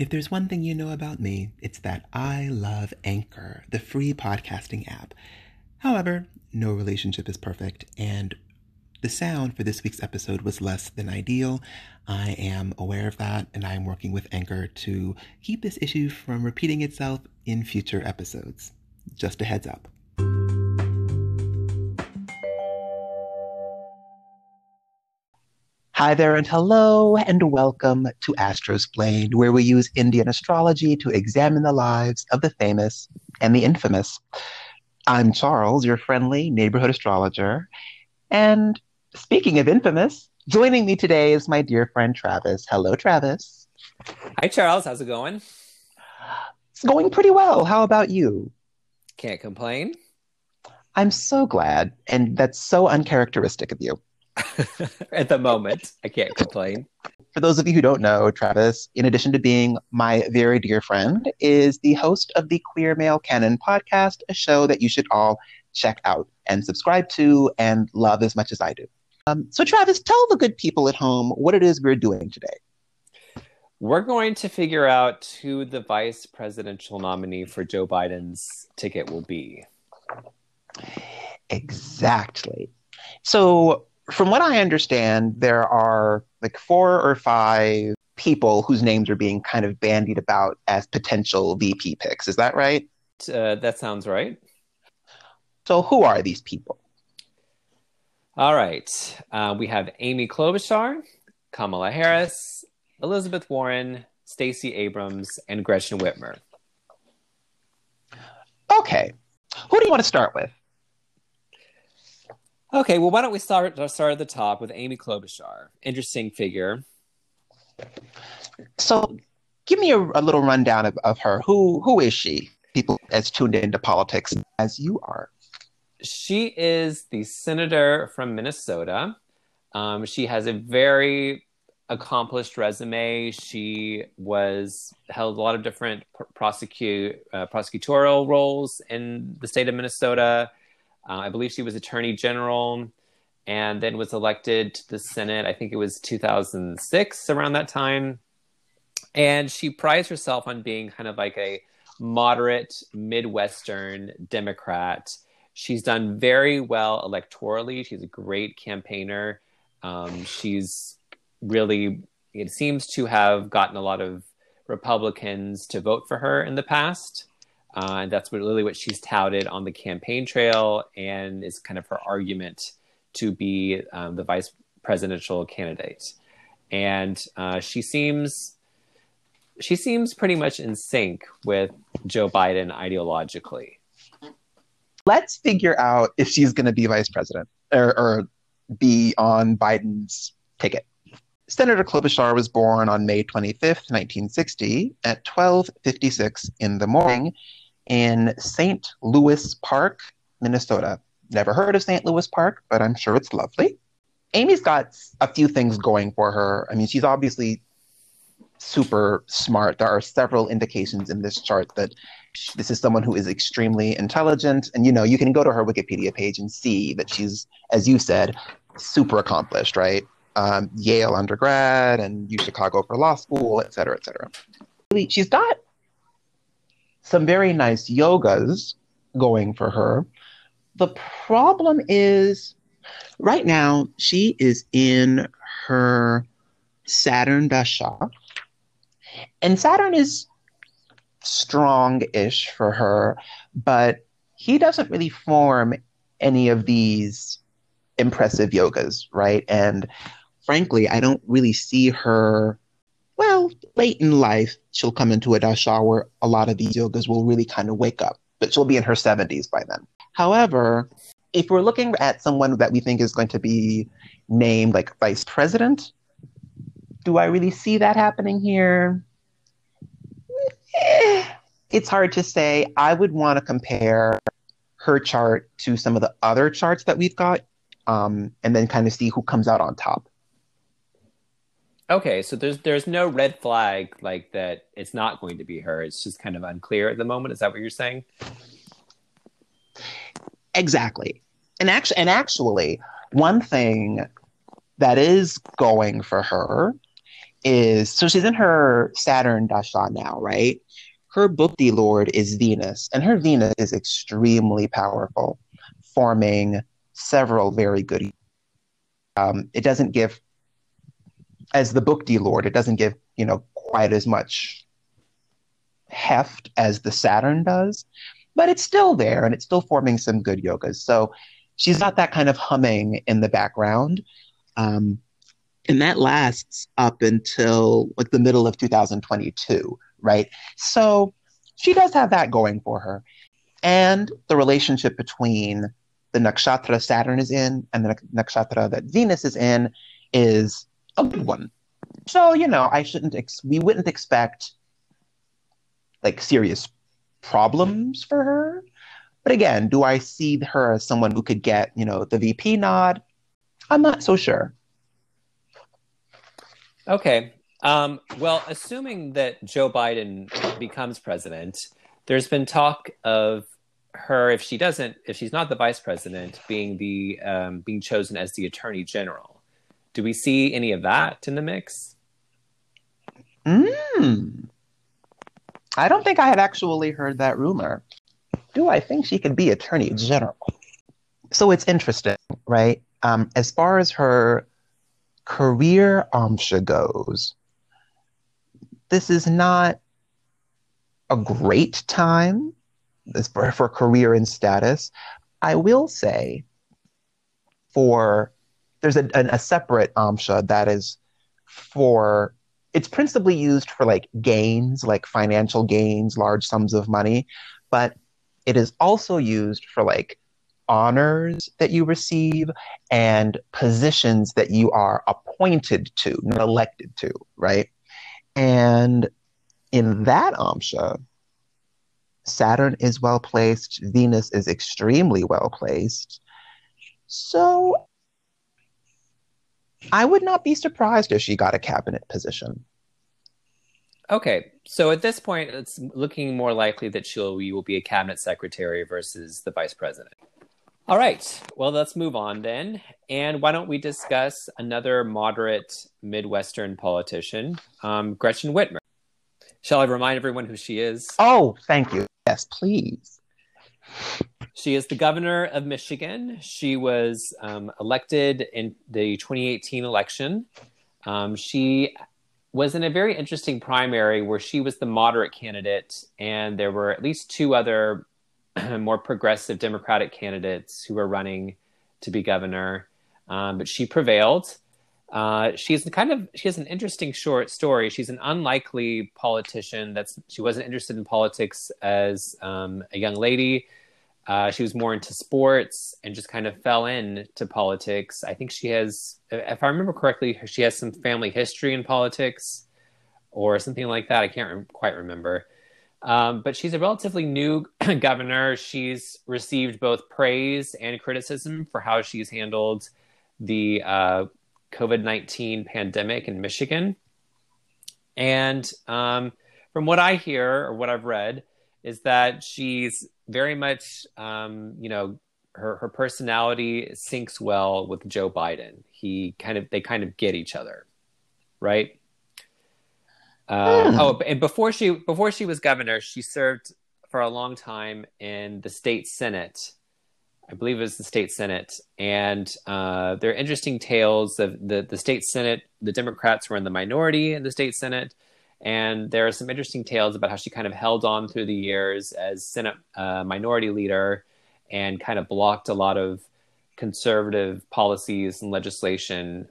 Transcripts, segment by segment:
If there's one thing you know about me, it's that I love Anchor, the free podcasting app. However, no relationship is perfect, and the sound for this week's episode was less than ideal. I am aware of that, and I am working with Anchor to keep this issue from repeating itself in future episodes. Just a heads up. Hi there and hello and welcome to Astrosplained, where we use Indian astrology to examine the lives of the famous and the infamous. I'm Charles, your friendly neighborhood astrologer. And speaking of infamous, joining me today is my dear friend Travis. Hello, Travis. Hi, Charles. How's it going? It's going pretty well. How about you? Can't complain. I'm so glad. And that's so uncharacteristic of you. At the moment, I can't complain. For those of you who don't know, Travis, in addition to being my very dear friend, is the host of the Queer Male Canon podcast, a show that you should all check out and subscribe to and love as much as I do. So Travis, tell the good people at home what it is we're doing today. We're going to figure out who the vice presidential nominee for Joe Biden's ticket will be. Exactly. So from what I understand, there are like 4 or 5 people whose names are being kind of bandied about as potential VP picks. Is that right? That sounds right. So who are these people? All right. We have Amy Klobuchar, Kamala Harris, Elizabeth Warren, Stacey Abrams, and Gretchen Whitmer. Okay. Who do you want to start with? Okay, well, why don't we start at the top with Amy Klobuchar. Interesting figure. So give me a little rundown of her. Who is she? People as tuned into politics as you are. She is the senator from Minnesota. She has a very accomplished resume. She held a lot of different prosecutorial roles in the state of Minnesota. I believe she was attorney general and then was elected to the Senate. I think it was 2006, around that time. And she prides herself on being kind of like a moderate Midwestern Democrat. She's done very well electorally. She's a great campaigner. She's really, it seems to have gotten a lot of Republicans to vote for her in the past. That's really what she's touted on the campaign trail and is kind of her argument to be the vice presidential candidate. And she seems pretty much in sync with Joe Biden ideologically. Let's figure out if she's going to be vice president or be on Biden's ticket. Senator Klobuchar was born on May 25th, 1960 at 12:56 in the morning in St. Louis Park, Minnesota. Never heard of St. Louis Park, but I'm sure it's lovely. Amy's got a few things going for her. I mean, she's obviously super smart. There are several indications in this chart that this is someone who is extremely intelligent. And, you know, you can go to her Wikipedia page and see that she's, as you said, super accomplished, right? Yale undergrad and UChicago for law school, et cetera, et cetera. She's got some very nice yogas going for her. The problem is right now she is in her Saturn Dasha. And Saturn is strong-ish for her, but he doesn't really form any of these impressive yogas, right? And frankly, I don't really see her, well, late in life, she'll come into a dasha where a lot of these yogas will really kind of wake up, but she'll be in her 70s by then. However, if we're looking at someone that we think is going to be named like vice president, do I really see that happening here? It's hard to say. I would want to compare her chart to some of the other charts that we've got, and then kind of see who comes out on top. Okay, so there's no red flag like that it's not going to be her. It's just kind of unclear at the moment. Is that what you're saying? Exactly. And actually, one thing that is going for her is, so she's in her Saturn Dasha now, right? Her Bhukti Lord is Venus, and her Venus is extremely powerful, forming several very good. It doesn't give, as the Bhukti Lord, it doesn't give, you know, quite as much heft as the Saturn does, but it's still there and it's still forming some good yogas. So she's not that kind of humming in the background. And that lasts up until like the middle of 2022, right? So she does have that going for her. And the relationship between the nakshatra Saturn is in and the nakshatra that Venus is in is a good one. So, you know, we wouldn't expect like serious problems for her. But again, do I see her as someone who could get, you know, the VP nod? I'm not so sure. Okay. Well, assuming that Joe Biden becomes president, there's been talk of her, if she's not the vice president, being chosen as the attorney general. Do we see any of that in the mix? I don't think I had actually heard that rumor. Do I think she could be attorney general? So it's interesting, right? As far as her career amsha goes, this is not a great time for career and status. I will say there's a separate amsha that is for, it's principally used for like gains, like financial gains, large sums of money, but it is also used for like honors that you receive and positions that you are appointed to, not elected to, right? And in that amsha, Saturn is well placed, Venus is extremely well placed. So I would not be surprised if she got a cabinet position. Okay, so at this point, it's looking more likely that we will be a cabinet secretary versus the vice president. All right, well, let's move on then. And why don't we discuss another moderate Midwestern politician, Gretchen Whitmer. Shall I remind everyone who she is? Oh, thank you. Yes, please. She is the governor of Michigan. She was elected in the 2018 election. She was in a very interesting primary where she was the moderate candidate, and there were at least two other more progressive Democratic candidates who were running to be governor, but she prevailed. She has an interesting short story. She's an unlikely politician. She wasn't interested in politics as a young lady. She was more into sports and just kind of fell into politics. I think she has, if I remember correctly, she has some family history in politics or something like that. I can't quite remember. But she's a relatively new governor. She's received both praise and criticism for how she's handled the COVID-19 pandemic in Michigan. And from what I hear or what I've read is that she's very much, her personality syncs well with Joe Biden. They kind of get each other, right? And before she was governor, she served for a long time in the state Senate. I believe it was the state Senate. And there are interesting tales of the state Senate. The Democrats were in the minority in the state Senate. And there are some interesting tales about how she kind of held on through the years as Senate minority leader and kind of blocked a lot of conservative policies and legislation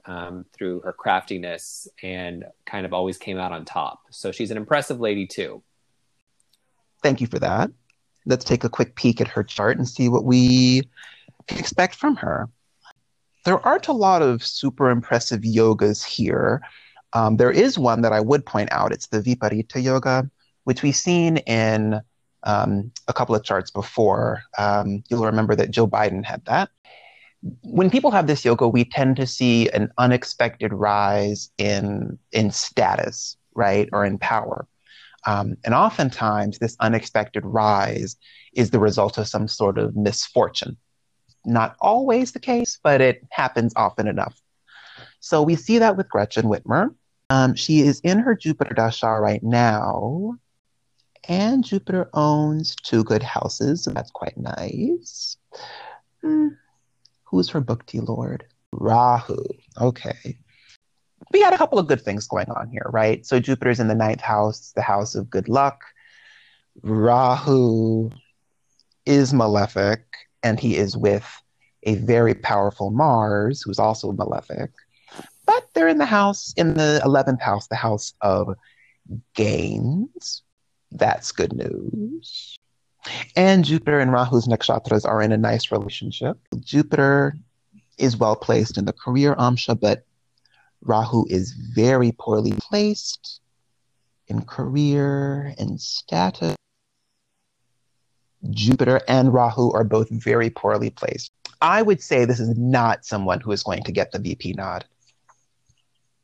through her craftiness and kind of always came out on top. So she's an impressive lady, too. Thank you for that. Let's take a quick peek at her chart and see what we can expect from her. There aren't a lot of super impressive yogas here. There is one that I would point out. It's the Viparita Yoga, which we've seen in a couple of charts before. You'll remember that Joe Biden had that. When people have this yoga, we tend to see an unexpected rise in status, right, or in power. And oftentimes, this unexpected rise is the result of some sort of misfortune. Not always the case, but it happens often enough. So we see that with Gretchen Whitmer. She is in her Jupiter Dasha right now. And Jupiter owns two good houses, so that's quite nice. Who's her bhakti lord? Rahu. Okay. We had a couple of good things going on here, right? So Jupiter's in the ninth house, the house of good luck. Rahu is malefic, and he is with a very powerful Mars, who's also malefic. But they're in the house, in the 11th house, the house of gains. That's good news. And Jupiter and Rahu's nakshatras are in a nice relationship. Jupiter is well placed in the career amsha, but Rahu is very poorly placed in career and status. Jupiter and Rahu are both very poorly placed. I would say this is not someone who is going to get the VP nod.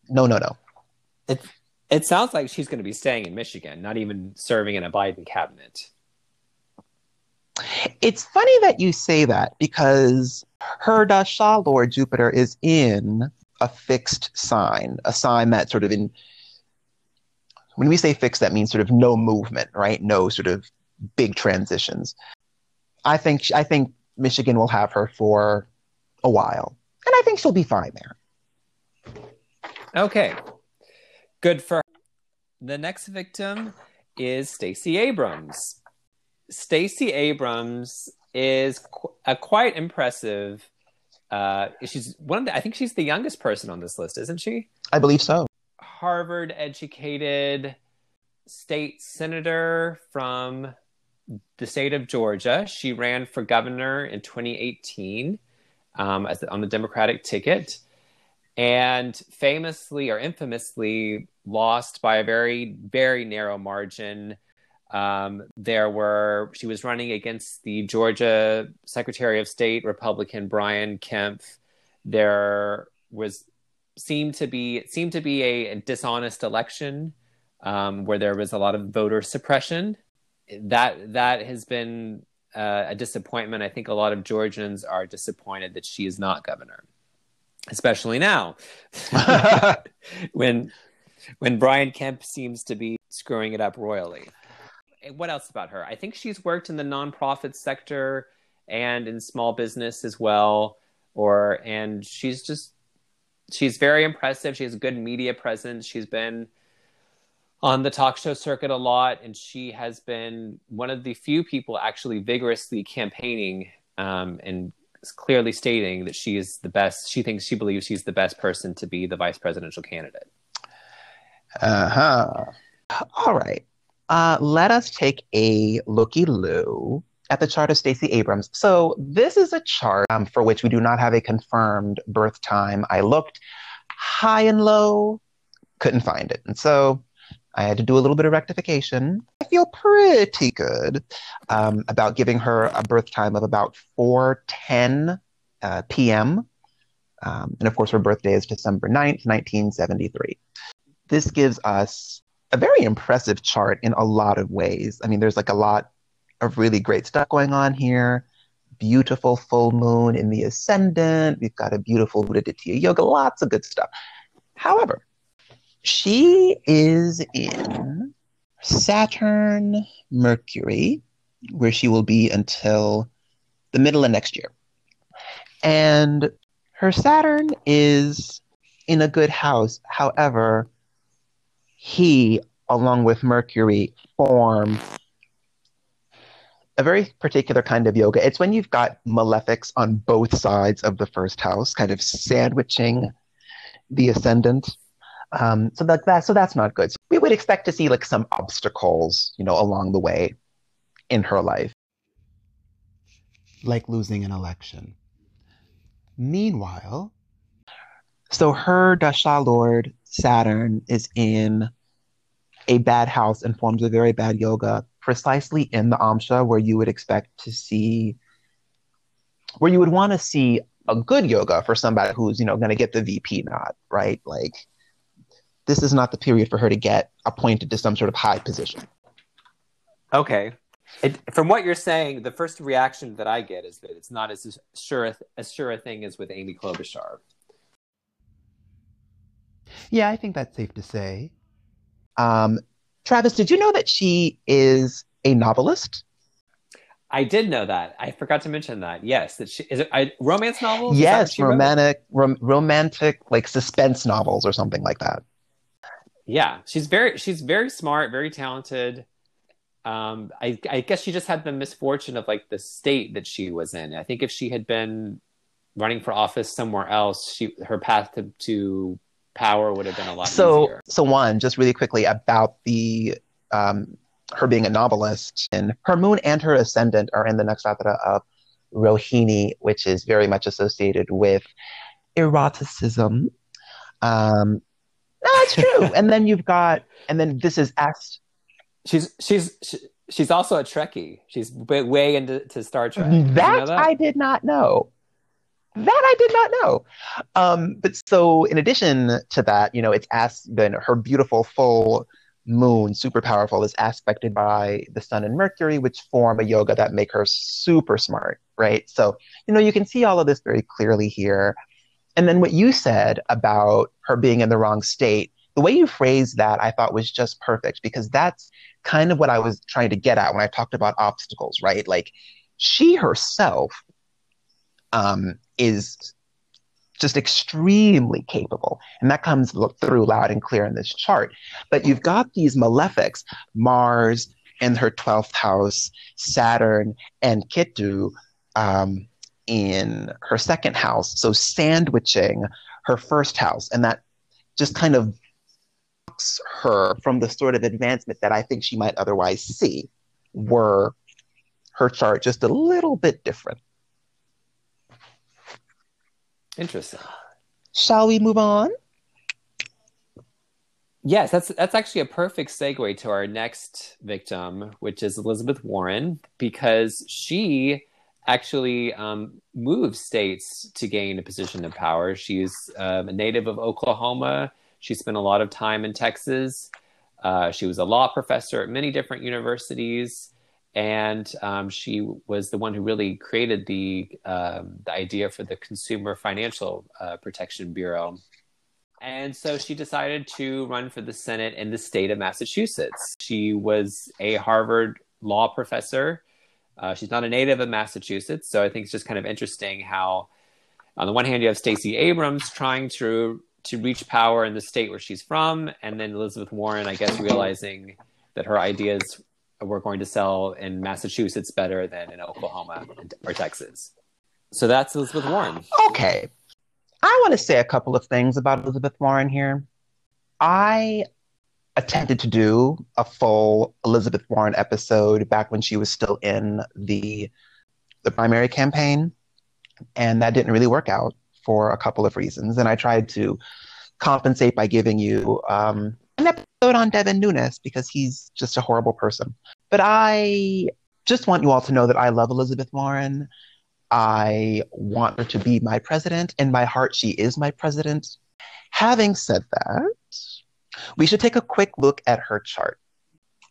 No. It sounds like she's going to be staying in Michigan, not even serving in a Biden cabinet. It's funny that you say that, because her Dasha Lord Jupiter is in a fixed sign, a sign that sort of in... When we say fixed, that means sort of no movement, right? No sort of big transitions. I think Michigan will have her for a while, and I think she'll be fine there. Okay. Good for her. The next victim is Stacey Abrams. Stacey Abrams is a quite impressive. She's one of the. I think she's the youngest person on this list, isn't she? I believe so. Harvard-educated state senator from the state of Georgia. She ran for governor in 2018 on the Democratic ticket. And famously or infamously lost by a very, very narrow margin. She was running against the Georgia Secretary of State, Republican Brian Kemp. There seemed to be a dishonest election where there was a lot of voter suppression. That has been a disappointment. I think a lot of Georgians are disappointed that she is not governor. Especially now, when Brian Kemp seems to be screwing it up royally. What else about her? I think she's worked in the nonprofit sector and in small business as well. And she's very impressive. She has a good media presence. She's been on the talk show circuit a lot, and she has been one of the few people actually vigorously campaigning and clearly stating that she is the best. She believes she's the best person to be the vice presidential candidate. Uh-huh. All right. Let us take a looky-loo at the chart of Stacey Abrams. So this is a chart for which we do not have a confirmed birth time. I looked high and low, couldn't find it. And so I had to do a little bit of rectification. I feel pretty good about giving her a birth time of about 4:10 p.m. And of course, her birthday is December 9th, 1973. This gives us a very impressive chart in a lot of ways. I mean, there's like a lot of really great stuff going on here. Beautiful full moon in the ascendant. We've got a beautiful Dhanishtha yoga, lots of good stuff. However, she is in Saturn, Mercury, where she will be until the middle of next year. And her Saturn is in a good house. However, he, along with Mercury, form a very particular kind of yoga. It's when you've got malefics on both sides of the first house, kind of sandwiching the ascendant. So that's not good. So we would expect to see like some obstacles, along the way in her life. Like losing an election. Meanwhile, so her Dasha Lord Saturn is in a bad house and forms a very bad yoga, precisely in the Amsha where you would expect to see, where you would want to see a good yoga for somebody who's, going to get the VP nod, right? Like, this is not the period for her to get appointed to some sort of high position. Okay. From what you're saying, the first reaction that I get is that it's not as sure a thing as with Amy Klobuchar. Yeah, I think that's safe to say. Travis, did you know that she is a novelist? I did know that. I forgot to mention that. Yes, that she is a romance novel. Yes, romantic, like suspense novels or something like that. Yeah, she's very smart, very talented. I guess she just had the misfortune of like the state that she was in. I think if she had been running for office somewhere else, her path to power would have been a lot easier. So one, just really quickly about the her being a novelist, and her moon and her ascendant are in the nakshatra of Rohini, which is very much associated with eroticism. No, it's true. And then you've got, and then this is asked. She's also a Trekkie. She's way into Star Trek. That I did not know. But so in addition to that, you know, it's asked then her beautiful full moon, super powerful, is aspected by the sun and Mercury, which form a yoga that make her super smart, right? So, you know, you can see all of this very clearly here. And then what you said about her being in the wrong state, the way you phrased that I thought was just perfect, because that's kind of what I was trying to get at when I talked about obstacles, right? Like she herself is just extremely capable. And that comes through loud and clear in this chart. But you've got these malefics, Mars in her 12th house, Saturn and Ketu in her second house. So sandwiching her first house. And that just kind of blocks her from the sort of advancement that I think she might otherwise see were her chart just a little bit different. Interesting. Shall we move on? Yes, that's actually a perfect segue to our next victim, which is Elizabeth Warren, because she actually moved states to gain a position of power. She's a native of Oklahoma. She spent a lot of time in Texas. She was a law professor at many different universities. And she was the one who really created the idea for the Consumer Financial Protection Bureau. And so she decided to run for the Senate in the state of Massachusetts. She was a Harvard law professor. She's not a native of Massachusetts. So I think it's just kind of interesting how, on the one hand, you have Stacey Abrams trying to reach power in the state where she's from. And then Elizabeth Warren, I guess, realizing that her ideas we're going to sell in Massachusetts better than in Oklahoma or Texas. So that's Elizabeth Warren. Okay. I want to say a couple of things about Elizabeth Warren here. I attempted to do a full Elizabeth Warren episode back when she was still in the primary campaign, and that didn't really work out for a couple of reasons. And I tried to compensate by giving you an episode on Devin Nunes, because he's just a horrible person. But I just want you all to know that I love Elizabeth Warren. I want her to be my president. In my heart, she is my president. Having said that, we should take a quick look at her chart.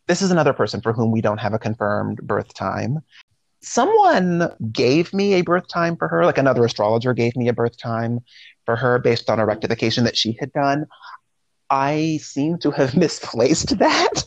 This is another person for whom we don't have a confirmed birth time. Someone gave me a birth time for her, like another astrologer gave me a birth time for her based on a rectification that she had done. I seem to have misplaced that,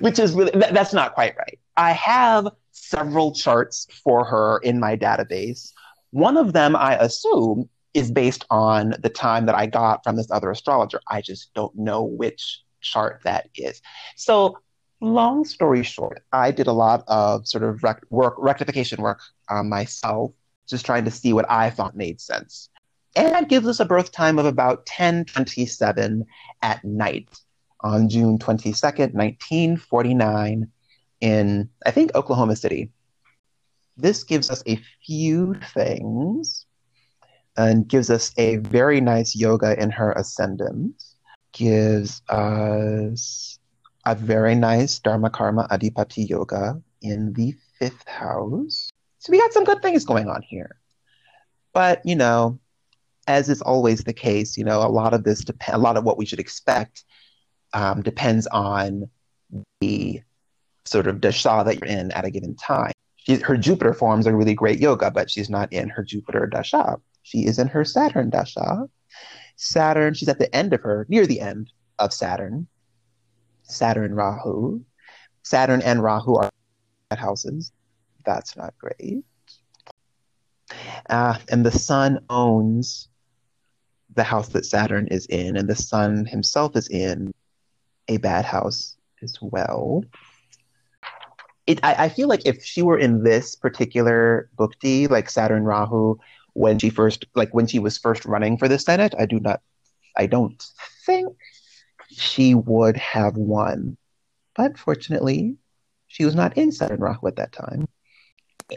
which is really, that's not quite right. I have several charts for her in my database. One of them, I assume, is based on the time that I got from this other astrologer. I just don't know which chart that is. So long story short, I did a lot of sort of rectification work on myself, just trying to see what I thought made sense. And that gives us a birth time of about 10:27 at night on June 22nd, 1949 in, I think, Oklahoma City. This gives us a few things and gives us a very nice yoga in her ascendant. Gives us a very nice Dharma Karma Adipati yoga in the 5th house. So we got some good things going on here. But, you know, as is always the case, you know, a lot of what we should expect depends on the sort of dasha that you're in at a given time. Her Jupiter forms a really great yoga, but she's not in her Jupiter dasha. She is in her Saturn dasha. Saturn, she's at the end of her, near the end of Saturn. Saturn-Rahu. Saturn and Rahu are bad houses. That's not great. And the sun owns the house that Saturn is in, and the sun himself is in a bad house as well. I feel like if she were in this particular bookdi, like Saturn Rahu, when she was first running for the Senate, I don't think she would have won. But fortunately, she was not in Saturn Rahu at that time.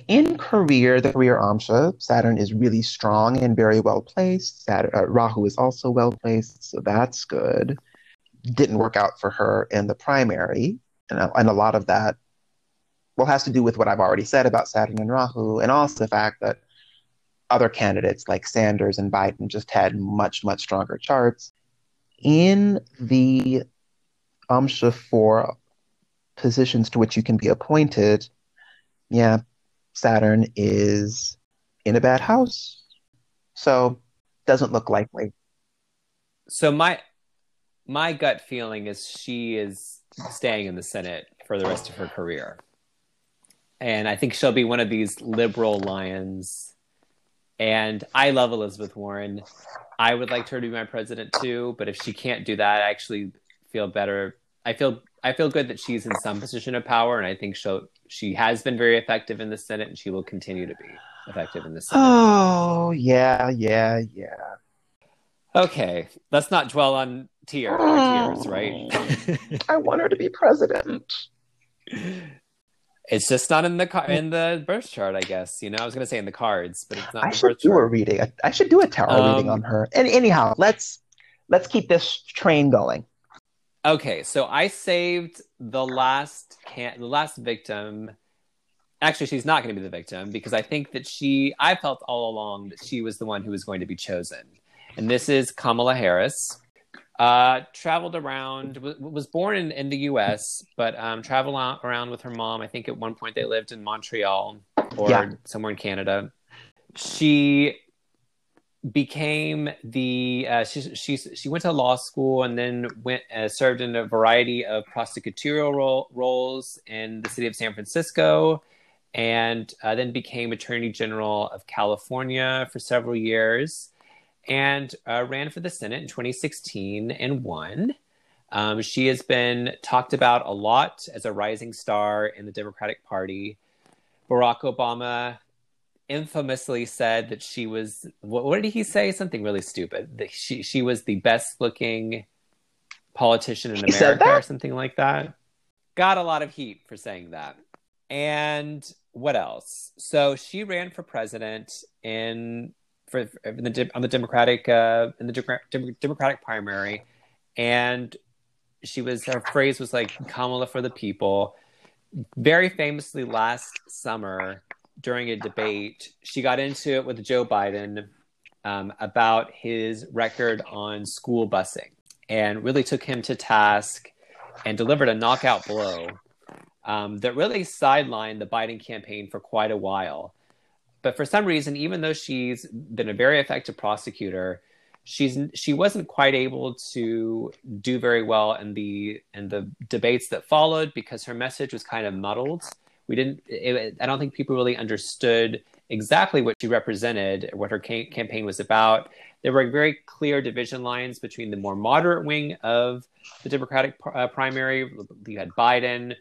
In career, the career Amsha, Saturn is really strong and very well placed. Rahu is also well placed, so that's good. Didn't work out for her in the primary. And a lot of that, has to do with what I've already said about Saturn and Rahu, and also the fact that other candidates like Sanders and Biden just had much, much stronger charts. In the Amsha for positions to which you can be appointed, Saturn is in a bad house, so doesn't look likely. So my gut feeling is she is staying in the Senate for the rest of her career. And I think she'll be one of these liberal lions. And I love Elizabeth Warren. I would like her to be my president too, but if she can't do that, I actually feel better. I feel good that she's in some position of power, and I think she has been very effective in the Senate, and she will continue to be effective in the Senate. Oh, yeah. Okay, let's not dwell on tears, right? I want her to be president. It's just not in the birth chart, I guess. I was going to say in the cards, but it's not in the birth chart. I should do a reading. I should do a tarot reading on her. And anyhow, let's keep this train going. Okay, so I saved the last victim. Actually, she's not going to be the victim, because I think that I felt all along that she was the one who was going to be chosen. And this is Kamala Harris. Traveled around, was born in the U.S., but traveled around with her mom. I think at one point they lived in Montreal or somewhere in Canada. She became she went to law school, and then served in a variety of prosecutorial roles in the city of San Francisco, and then became Attorney General of California for several years, and ran for the Senate in 2016 and won. She has been talked about a lot as a rising star in the Democratic Party. Barack Obama infamously said that she was, what did he say? Something really stupid. That she was the best looking politician in America or something like that. Got a lot of heat for saying that. And what else? So she ran for president in the Democratic primary, and her phrase was like Kamala for the people. Very famously, last summer during a debate, she got into it with Joe Biden about his record on school busing, and really took him to task and delivered a knockout blow that really sidelined the Biden campaign for quite a while. But for some reason, even though she's been a very effective prosecutor, she wasn't quite able to do very well in the debates that followed, because her message was kind of muddled. I don't think people really understood exactly what she represented, what her campaign was about. There were very clear division lines between the more moderate wing of the Democratic primary. You had Biden,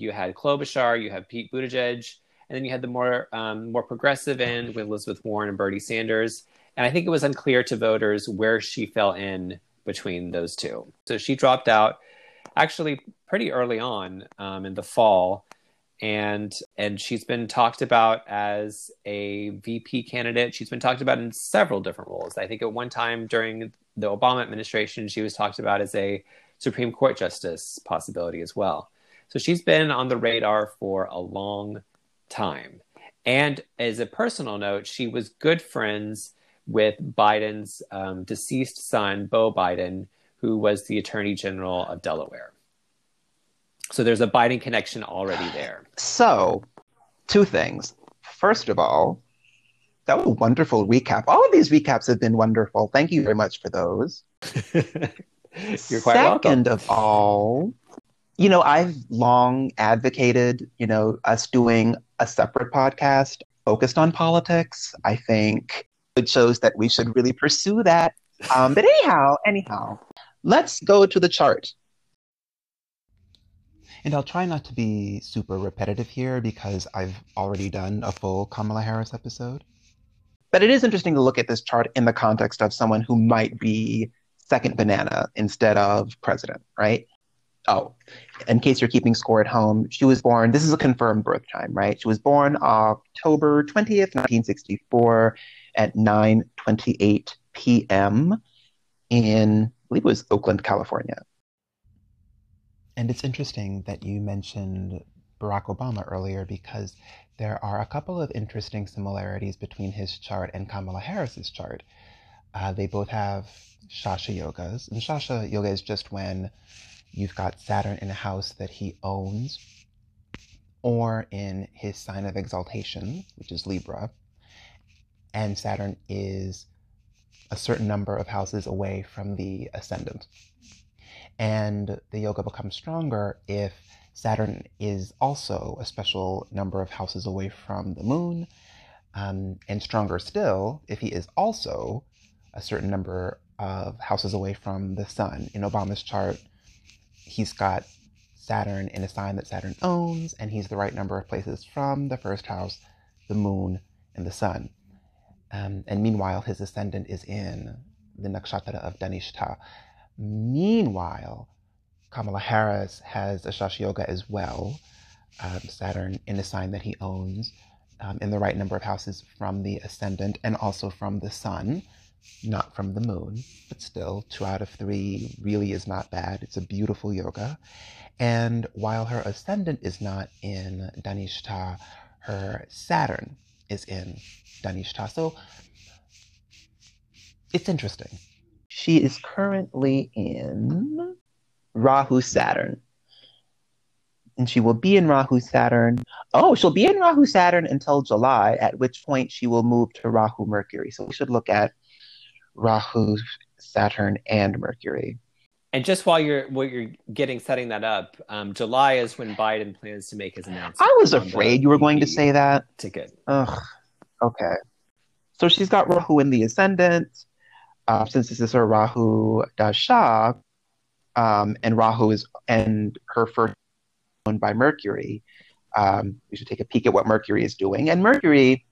you had Klobuchar, you had Pete Buttigieg. And then you had the more progressive end with Elizabeth Warren and Bernie Sanders. And I think it was unclear to voters where she fell in between those two. So she dropped out actually pretty early on in the fall. And she's been talked about as a VP candidate. She's been talked about in several different roles. I think at one time during the Obama administration, she was talked about as a Supreme Court justice possibility as well. So she's been on the radar for a long time. And as a personal note, she was good friends with Biden's deceased son, Beau Biden, who was the Attorney General of Delaware. So there's a Biden connection already there. So, two things. First of all, That was a wonderful recap. All of these recaps have been wonderful. Thank you very much for those. You're quite welcome. Second of all, you know, I've long advocated, you know, us doing a separate podcast focused on politics. I think it shows that we should really pursue that. But anyhow, let's go to the chart. And I'll try not to be super repetitive here because I've already done a full Kamala Harris episode. But it is interesting to look at this chart in the context of someone who might be second banana instead of president, right? Oh, in case you're keeping score at home, she was born, this is a confirmed birth time, right? She was born October 20th, 1964 at 9:28 p.m. in, I believe it was Oakland, California. And it's interesting that you mentioned Barack Obama earlier because there are a couple of interesting similarities between his chart and Kamala Harris's chart. They both have Shasha Yogas. And Shasha Yoga is just when you've got Saturn in a house that he owns or in his sign of exaltation, which is Libra. And Saturn is a certain number of houses away from the ascendant. And the yoga becomes stronger if Saturn is also a special number of houses away from the moon, and stronger still if he is also a certain number of houses away from the sun. In Obama's chart, he's got Saturn in a sign that Saturn owns, and he's the right number of places from the first house, the moon, and the sun. And meanwhile, his ascendant is in the nakshatra of Dhanishtha. Meanwhile, Kamala Harris has a Shasha Yoga as well, Saturn in a sign that he owns, in the right number of houses from the ascendant and also from the sun, not from the moon, but still 2 out of 3 really is not bad. It's a beautiful yoga. And while her ascendant is not in Dhanishtha, her Saturn is in Dhanishtha. So it's interesting. She is currently in Rahu Saturn. And she will be in Rahu Saturn. Oh, she'll be in Rahu Saturn until July, at which point she will move to Rahu Mercury. So we should look at Rahu, Saturn, and Mercury. And just while you're getting setting that up, July is when Biden plans to make his announcement. I was afraid you were going to say that. Ticket. Ugh. Okay. So she's got Rahu in the ascendant. Since this is her Rahu Dasha, and Rahu is and her first owned by Mercury, we should take a peek at what Mercury is doing. And Mercury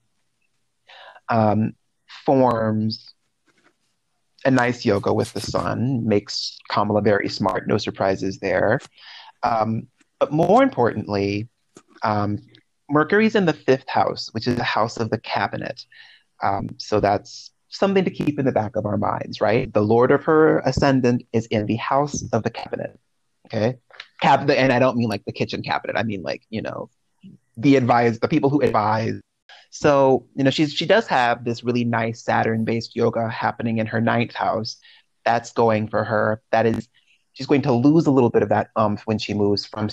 forms a nice yoga with the sun, makes Kamala very smart, no surprises there. But more importantly, Mercury's in the 5th house, which is the house of the cabinet. So that's something to keep in the back of our minds, right? The lord of her ascendant is in the house of the cabinet, okay? And I don't mean like the kitchen cabinet. I mean like, you know, the people who advise. So, you know, she does have this really nice Saturn-based yoga happening in her 9th house. That's going for her. That is, she's going to lose a little bit of that oomph when she moves from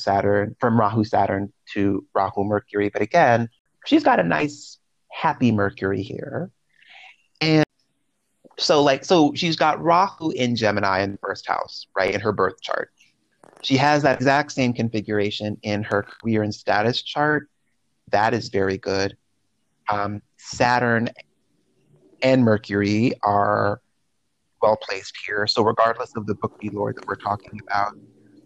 Rahu Saturn to Rahu Mercury. But again, she's got a nice, happy Mercury here. And so she's got Rahu in Gemini in the 1st house, right, in her birth chart. She has that exact same configuration in her career and status chart. That is very good. Saturn and Mercury are well placed here. So regardless of the book, the lord that we're talking about,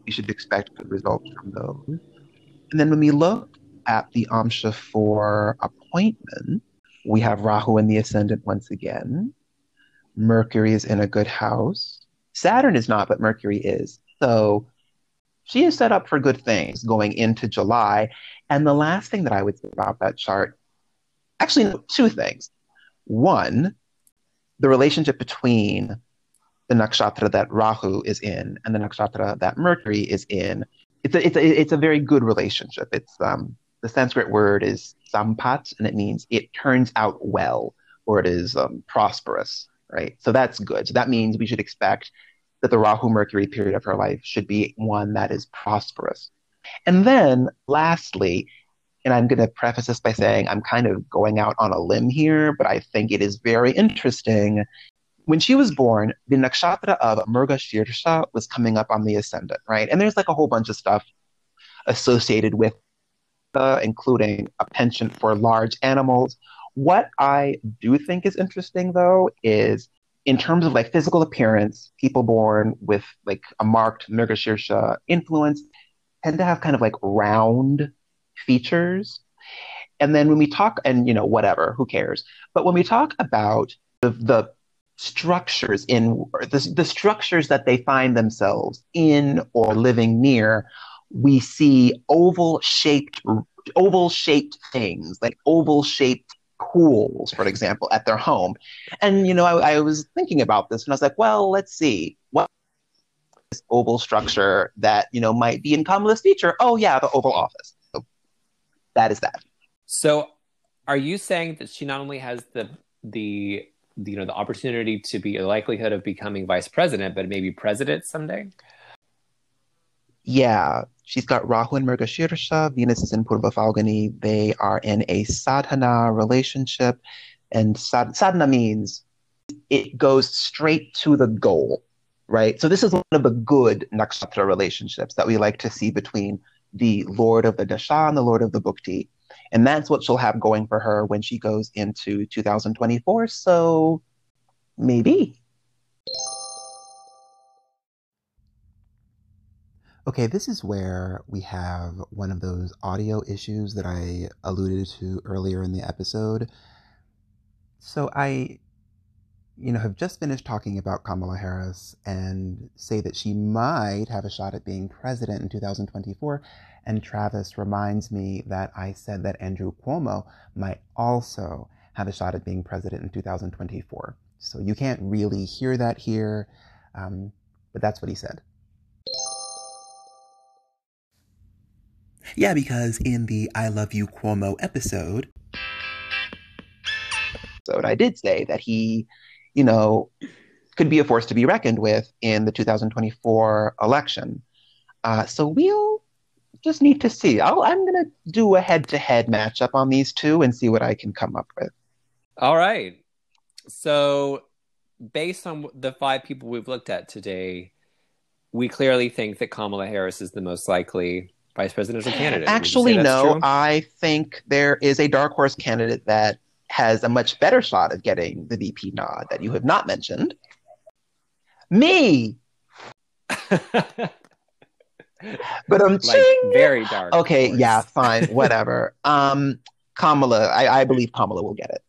we should expect good results from those. And then when we look at the Amsha for appointment, we have Rahu in the ascendant once again. Mercury is in a good house. Saturn is not, but Mercury is. So she is set up for good things going into July. And the last thing that I would say about that chart, actually, no, 2 things. One, the relationship between the nakshatra that Rahu is in and the nakshatra that Mercury is in. It's a very good relationship. It's the Sanskrit word is sampat, and it means it turns out well, or it is prosperous, right? So that's good. So that means we should expect that the Rahu-Mercury period of her life should be one that is prosperous. And then, lastly, and I'm going to preface this by saying I'm kind of going out on a limb here, but I think it is very interesting. When she was born, the nakshatra of Murga Shirsha was coming up on the ascendant, right? And there's like a whole bunch of stuff associated with, including a penchant for large animals. What I do think is interesting, though, is in terms of like physical appearance, people born with like a marked Murga Shirsha influence tend to have kind of like round features. And then when we talk, and you know, whatever, who cares? But when we talk about the structures in the structures that they find themselves in or living near, we see oval shaped things like oval shaped pools, for example, at their home. And you know, I was thinking about this and I was like, well, let's see what is this oval structure that, you know, might be in Kamala's feature. Oh yeah, the Oval Office. So that is that. So are you saying that she not only has the you know, the opportunity to be a likelihood of becoming vice president, but maybe president someday? Yeah. She's got Rahu in Murga Shirsha. Venus is in Purva Falguni. They are in a sadhana relationship. And sadhana means it goes straight to the goal, right? So this is one of the good nakshatra relationships that we like to see between the Lord of the Dasha and the Lord of the Bhukti. And that's what she'll have going for her when she goes into 2024. So maybe. Okay, this is where we have one of those audio issues that I alluded to earlier in the episode. So I, you know, have just finished talking about Kamala Harris and say that she might have a shot at being president in 2024. And Travis reminds me that I said that Andrew Cuomo might also have a shot at being president in 2024. So you can't really hear that here, but that's what he said. Yeah, because in the I Love You Cuomo episode, I did say that he, you know, could be a force to be reckoned with in the 2024 election. So we'll just need to see. I'm going to do a head-to-head matchup on these two and see what I can come up with. All right. So based on the five people we've looked at today, we clearly think that Kamala Harris is the most likely vice presidential candidate. Actually, no. True? I think there is a dark horse candidate that has a much better shot of getting the VP nod that you have not mentioned. Me! But I'm like, very dark. Okay, yeah, fine, whatever. Kamala, I believe Kamala will get it.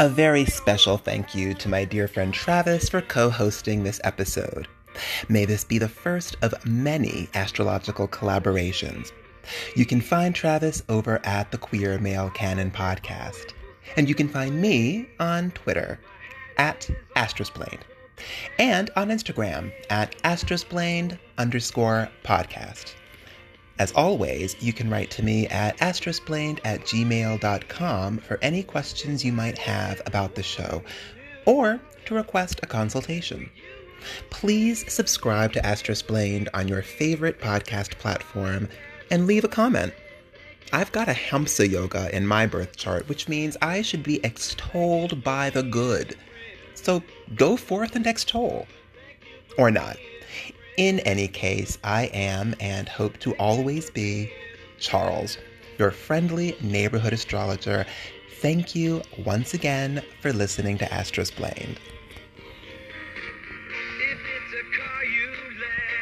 A very special thank you to my dear friend Travis for co-hosting this episode. May this be the first of many astrological collaborations. You can find Travis over at the Queer Male Canon podcast. And you can find me on Twitter at Astrosplained and on Instagram at Astrosplained_podcast. As always, you can write to me at astrosplained@gmail.com for any questions you might have about the show or to request a consultation. Please subscribe to Astrosplained on your favorite podcast platform and leave a comment. I've got a Shasha Yoga in my birth chart, which means I should be extolled by the good. So go forth and extol. Or not. In any case, I am, and hope to always be, Charles, your friendly neighborhood astrologer. Thank you once again for listening to Astrosplained. If it's a car you